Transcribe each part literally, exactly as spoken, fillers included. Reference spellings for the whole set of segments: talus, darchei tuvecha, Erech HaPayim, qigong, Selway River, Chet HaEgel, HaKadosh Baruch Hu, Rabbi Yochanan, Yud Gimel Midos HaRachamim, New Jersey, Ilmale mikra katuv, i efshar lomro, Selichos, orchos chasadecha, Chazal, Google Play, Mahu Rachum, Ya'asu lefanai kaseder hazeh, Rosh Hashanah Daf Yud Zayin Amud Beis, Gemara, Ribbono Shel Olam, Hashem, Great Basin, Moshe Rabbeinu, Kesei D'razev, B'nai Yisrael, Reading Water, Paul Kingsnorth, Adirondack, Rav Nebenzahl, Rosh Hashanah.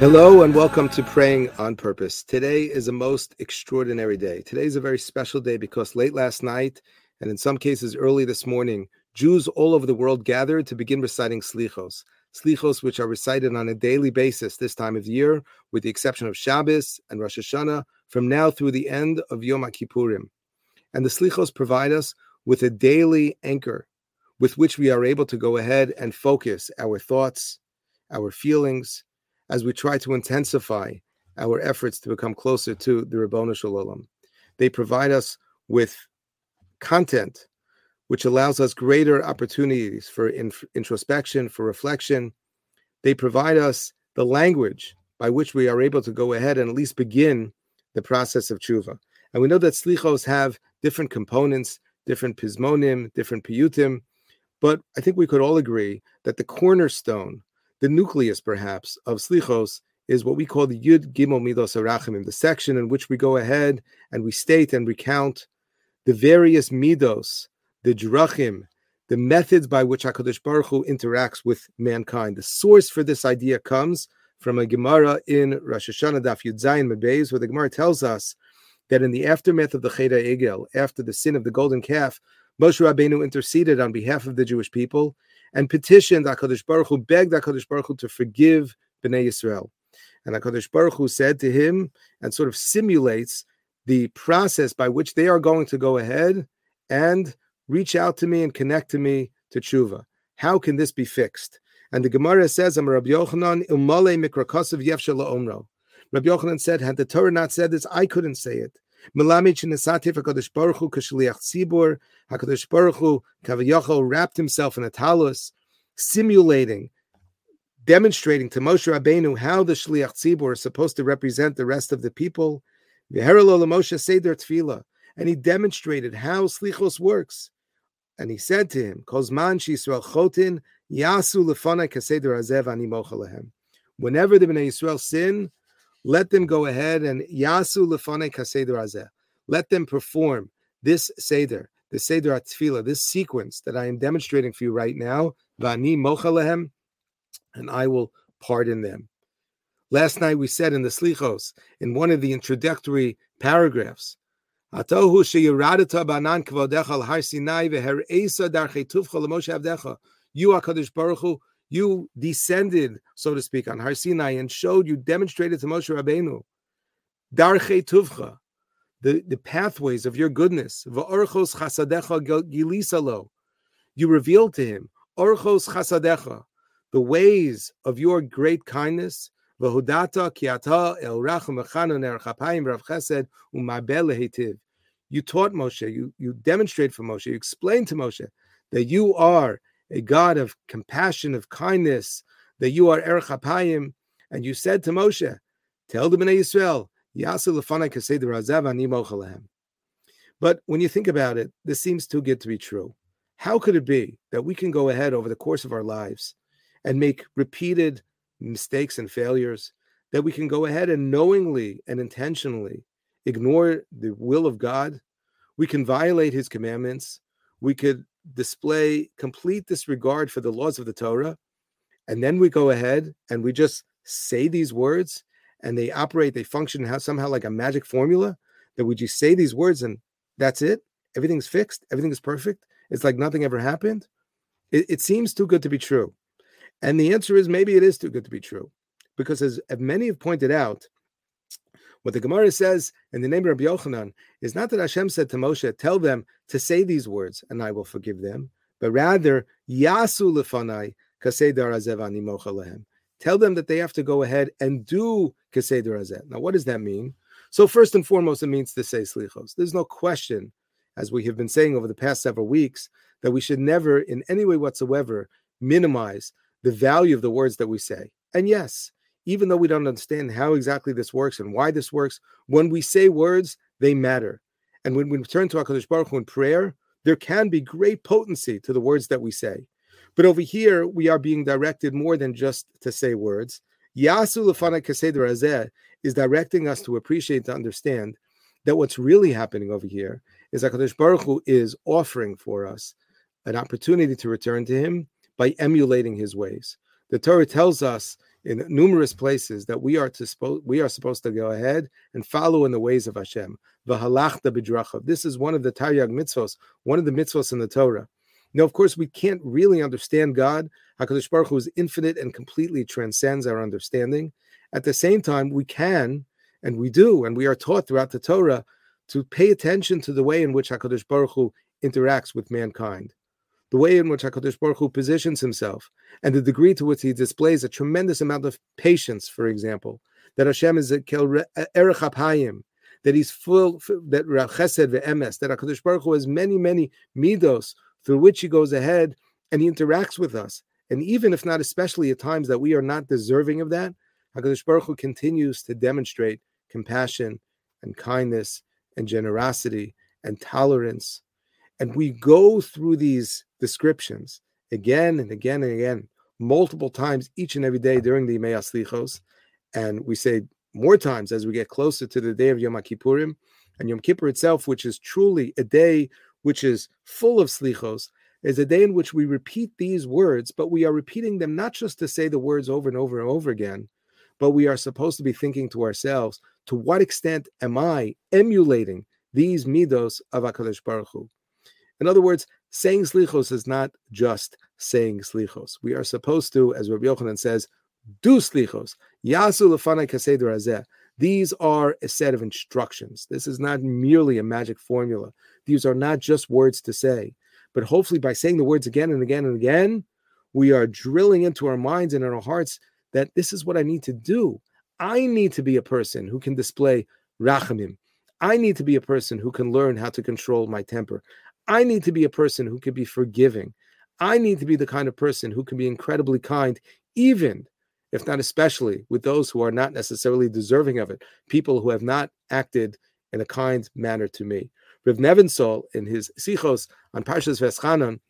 Hello and welcome to Praying on Purpose. Today is a most extraordinary day. Today is a very special day because late last night, and in some cases early this morning, Jews all over the world gathered to begin reciting Selichos. Selichos which are recited on a daily basis this time of year, with the exception of Shabbos and Rosh Hashanah, from now through the end of Yom HaKippurim. And the Selichos provide us with a daily anchor with which we are able to go ahead and focus our thoughts, our feelings, as we try to intensify our efforts to become closer to the Ribbono Shel Olam. They provide us with content which allows us greater opportunities for inf- introspection, for reflection. They provide us the language by which we are able to go ahead and at least begin the process of Tshuva. And we know that Selichos have different components, different pizmonim, different piyutim, but I think we could all agree that the cornerstone, the nucleus, perhaps, of Selichos is what we call the Yud Gimel Midos HaRachamim, the section in which we go ahead and we state and recount the various midos, the Drachim, the methods by which HaKadosh Baruch Hu interacts with mankind. The source for this idea comes from a Gemara in Rosh Hashanah Daf Yud Zayin Amud Beis, where the Gemara tells us that in the aftermath of the Chet HaEgel, after the sin of the golden calf, Moshe Rabbeinu interceded on behalf of the Jewish people and petitioned HaKadosh Baruch Hu, begged HaKadosh Baruch Hu to forgive B'nai Yisrael. And HaKadosh Baruch Hu said to him, and sort of simulates the process by which they are going to go ahead and reach out to me and connect to me to Tshuva. How can this be fixed? And the Gemara says, I'm Rabbi Yochanan, Ilmale mikra katuv, i efshar lomro. Rabbi Yochanan said, had the Torah not said this, I couldn't say it. Melami chinasati HaKadosh Baruch Hu k'shliach Tzibor. HaKadosh Baruch Hu kaviyachol wrapped himself in a talus, simulating, demonstrating to Moshe Rabbeinu how the Shliach Tzibor is supposed to represent the rest of the people. V'herelo l'Moshe seder tefila, and he demonstrated how Selichos works. And he said to him, "Kozman sheYisrael chotin, Ya'asu lefanai kaseder hazeh HaNim Ochalahem." Whenever the B'nai Yisrael sin, let them go ahead and Ya'asu lefanai kaseder hazeh. Let them perform this seder, the seder atfila, this sequence that I am demonstrating for you right now, v'ani mochalahem, and I will pardon them. Last night we said in the Selichos, in one of the introductory paragraphs, Atahu banan kvodecha Harsinai darchei tuvecha. You, HaKadosh Baruch Hu, you descended, so to speak, on Harsinai and showed, you demonstrated to Moshe Rabbeinu, darchei tuvecha, the, the pathways of your goodness. Orchos chasadecha gilisalo. You revealed to him, orchos chasadecha, the ways of your great kindness. V'hodata ki ata el rachum echanun Erech HaPayim rav chesed umabel heitiv. You taught Moshe, you, you demonstrate for Moshe, you explain to Moshe that you are a God of compassion, of kindness, that you are Erech HaPayim, and you said to Moshe, tell the B'nai Yisrael, Ya'asu lefanai kaseder hazeh HaNim Ochalahem. But when you think about it, this seems too good to be true. How could it be that we can go ahead over the course of our lives and make repeated mistakes and failures, that we can go ahead and knowingly and intentionally ignore the will of God? We can violate his commandments. We could display complete disregard for the laws of the Torah. And then we go ahead and we just say these words and they operate, they function how, somehow like a magic formula, that we just say these words and that's it. Everything's fixed. Everything is perfect. It's like nothing ever happened. It, it seems too good to be true. And the answer is maybe it is too good to be true. Because as many have pointed out, what the Gemara says in the name of Rabbi Yochanan is not that Hashem said to Moshe, tell them to say these words and I will forgive them, but rather, Ya'asu lefanai kaseder hazeh HaNim Ochalahem. Tell them that they have to go ahead and do Kesei D'razev. Now, what does that mean? So first and foremost, it means to say Selichos. There's no question, as we have been saying over the past several weeks, that we should never in any way whatsoever minimize the value of the words that we say. And yes, even though we don't understand how exactly this works and why this works, when we say words, they matter. And when we turn to HaKadosh Baruch Hu in prayer, there can be great potency to the words that we say. But over here, we are being directed more than just to say words. Ya'asu lefanai kaseder hazeh is directing us to appreciate, to understand that what's really happening over here is HaKadosh Baruch Hu is offering for us an opportunity to return to him by emulating his ways. The Torah tells us in numerous places that we are to spo- we are supposed to go ahead and follow in the ways of Hashem. Vehalachta bidrachav. This is one of the Taryag mitzvos, one of the mitzvos in the Torah. Now, of course, we can't really understand God. HaKadosh Baruch Hu is infinite and completely transcends our understanding. At the same time, we can, and we do, and we are taught throughout the Torah to pay attention to the way in which HaKadosh Baruch Hu interacts with mankind, the way in which HaKadosh Baruch Hu positions himself, and the degree to which he displays a tremendous amount of patience, for example, that Hashem is a Erech HaPayim, that he's full, that Chesed ve'emes, that HaKadosh Baruch Hu has many, many midos through which he goes ahead and he interacts with us. And even if not, especially at times that we are not deserving of that, HaKadosh Baruch Hu continues to demonstrate compassion and kindness and generosity and tolerance. And we go through these descriptions again and again and again, multiple times each and every day during the Yimei Selichos. And we say more times as we get closer to the day of Yom HaKippurim and Yom Kippur itself, which is truly a day which is full of Selichos, is a day in which we repeat these words, but we are repeating them not just to say the words over and over and over again, but we are supposed to be thinking to ourselves, to what extent am I emulating these midos of HaKadosh Baruch Hu? In other words, saying Selichos is not just saying Selichos. We are supposed to, as Rabbi Yochanan says, do Selichos. Ya'asu lefanai kaseder hazeh. These are a set of instructions. This is not merely a magic formula. These are not just words to say. But hopefully by saying the words again and again and again, we are drilling into our minds and in our hearts that this is what I need to do. I need to be a person who can display rachamim. I need to be a person who can learn how to control my temper. I need to be a person who can be forgiving. I need to be the kind of person who can be incredibly kind, even, if not especially, with those who are not necessarily deserving of it, people who have not acted in a kind manner to me. Rav Nebenzahl, in his Sichos on Parshas V'eschanan,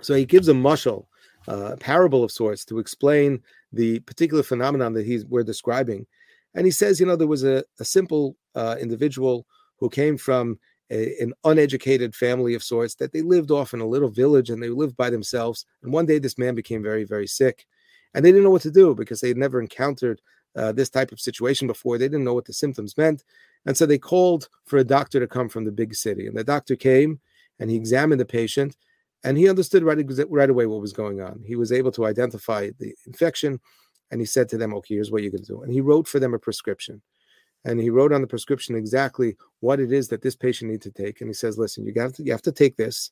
so he gives a mashal, a parable of sorts, to explain the particular phenomenon that he's we're describing. And he says, you know, there was a, a simple uh, individual who came from a, an uneducated family of sorts, that they lived off in a little village and they lived by themselves. And one day this man became very, very sick. And they didn't know what to do because they had never encountered uh, this type of situation before. They didn't know what the symptoms meant. And so they called for a doctor to come from the big city. And the doctor came and he examined the patient and he understood right, right away what was going on. He was able to identify the infection and he said to them, okay, here's what you're going to do. And he wrote for them a prescription. And he wrote on the prescription exactly what it is that this patient needs to take. And he says, listen, you got to, you have to take this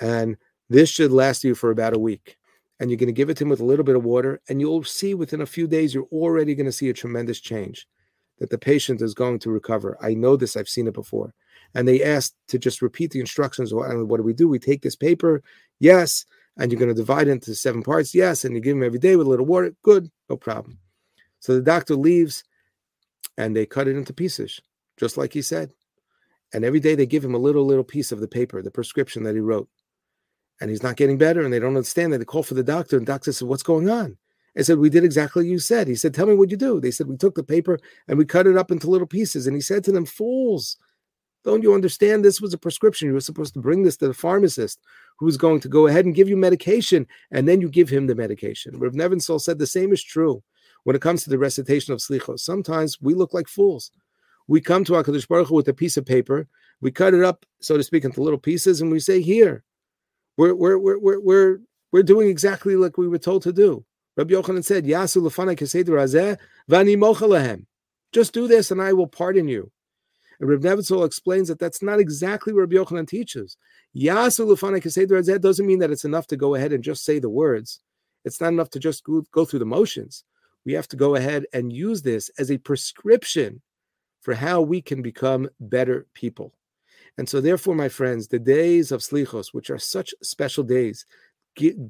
and this should last you for about a week. And you're going to give it to him with a little bit of water and you'll see within a few days, you're already going to see a tremendous change, that the patient is going to recover. I know this, I've seen it before. And they asked to just repeat the instructions. And what do we do? We take this paper, yes, and you're going to divide it into seven parts, yes, and you give them every day with a little water, good, no problem. So the doctor leaves, and they cut it into pieces, just like he said. And every day they give him a little, little piece of the paper, the prescription that he wrote. And he's not getting better, and they don't understand that. They call for the doctor, and the doctor said, what's going on? I said, we did exactly what you said. He said, tell me what you do. They said, we took the paper and we cut it up into little pieces. And he said to them, fools, don't you understand? This was a prescription. You were supposed to bring this to the pharmacist who's going to go ahead and give you medication. And then you give him the medication. Rav Nebenzahl said the same is true when it comes to the recitation of Selichos. Sometimes we look like fools. We come to HaKadosh Baruch Hu with a piece of paper. We cut it up, so to speak, into little pieces. And we say, here, we're, we're, we're, we're, we're, we're doing exactly like we were told to do. Rabbi Yochanan said, Ya'asu lefanai kaseder hazeh v'Anim Ochalahem. Just do this and I will pardon you. And Rav Nebenzahl explains that that's not exactly what Rabbi Yochanan teaches. Ya'asu lefanai kaseder hazeh doesn't mean that it's enough to go ahead and just say the words. It's not enough to just go, go through the motions. We have to go ahead and use this as a prescription for how we can become better people. And so therefore, my friends, the days of Selichos, which are such special days,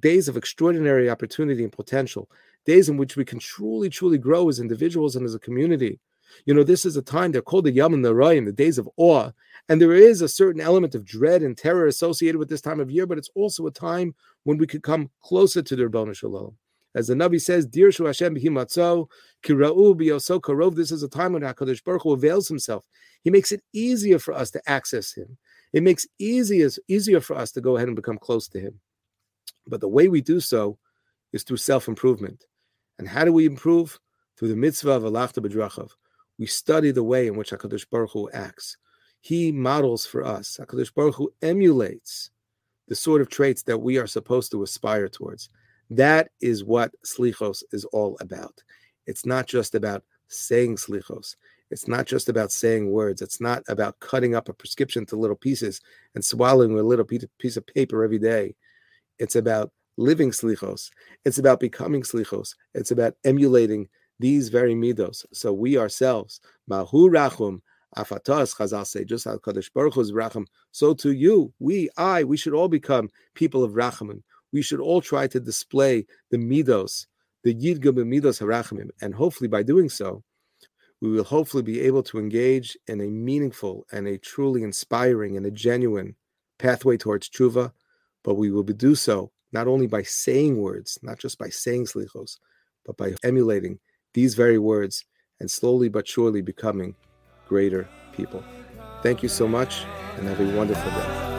days of extraordinary opportunity and potential, days in which we can truly, truly grow as individuals and as a community. You know, this is a time, they're called the Yom HaNorayim, the days of awe, and there is a certain element of dread and terror associated with this time of year, but it's also a time when we could come closer to the Ribbono Shel Olam. As the Navi says, Dirshu Hashem b'himatzo, kira'u b'yoso karov. This is a time when HaKadosh Baruch Hu avails himself. He makes it easier for us to access him. It makes easier, easier for us to go ahead and become close to him. But the way we do so is through self-improvement. And how do we improve? Through the mitzvah of Vehalachta bidrachav. We study the way in which HaKadosh Baruch Hu acts. He models for us. HaKadosh Baruch Hu emulates the sort of traits that we are supposed to aspire towards. That is what Selichos is all about. It's not just about saying Selichos. It's not just about saying words. It's not about cutting up a prescription to little pieces and swallowing a little piece of paper every day. It's about living Selichos. It's about becoming Selichos. It's about emulating these very midos. So we ourselves, Mahu Rachum, Afatos, Chazal say, just how Kadosh Baruch Hu is Rachum, so to you, we, I, we should all become people of Rachamim. We should all try to display the midos, the Yud Gimel Midos HaRachamim, and hopefully by doing so, we will hopefully be able to engage in a meaningful and a truly inspiring and a genuine pathway towards Tshuva, but we will do so not only by saying words, not just by saying Selichos, but by emulating these very words and slowly but surely becoming greater people. Thank you so much and have a wonderful day.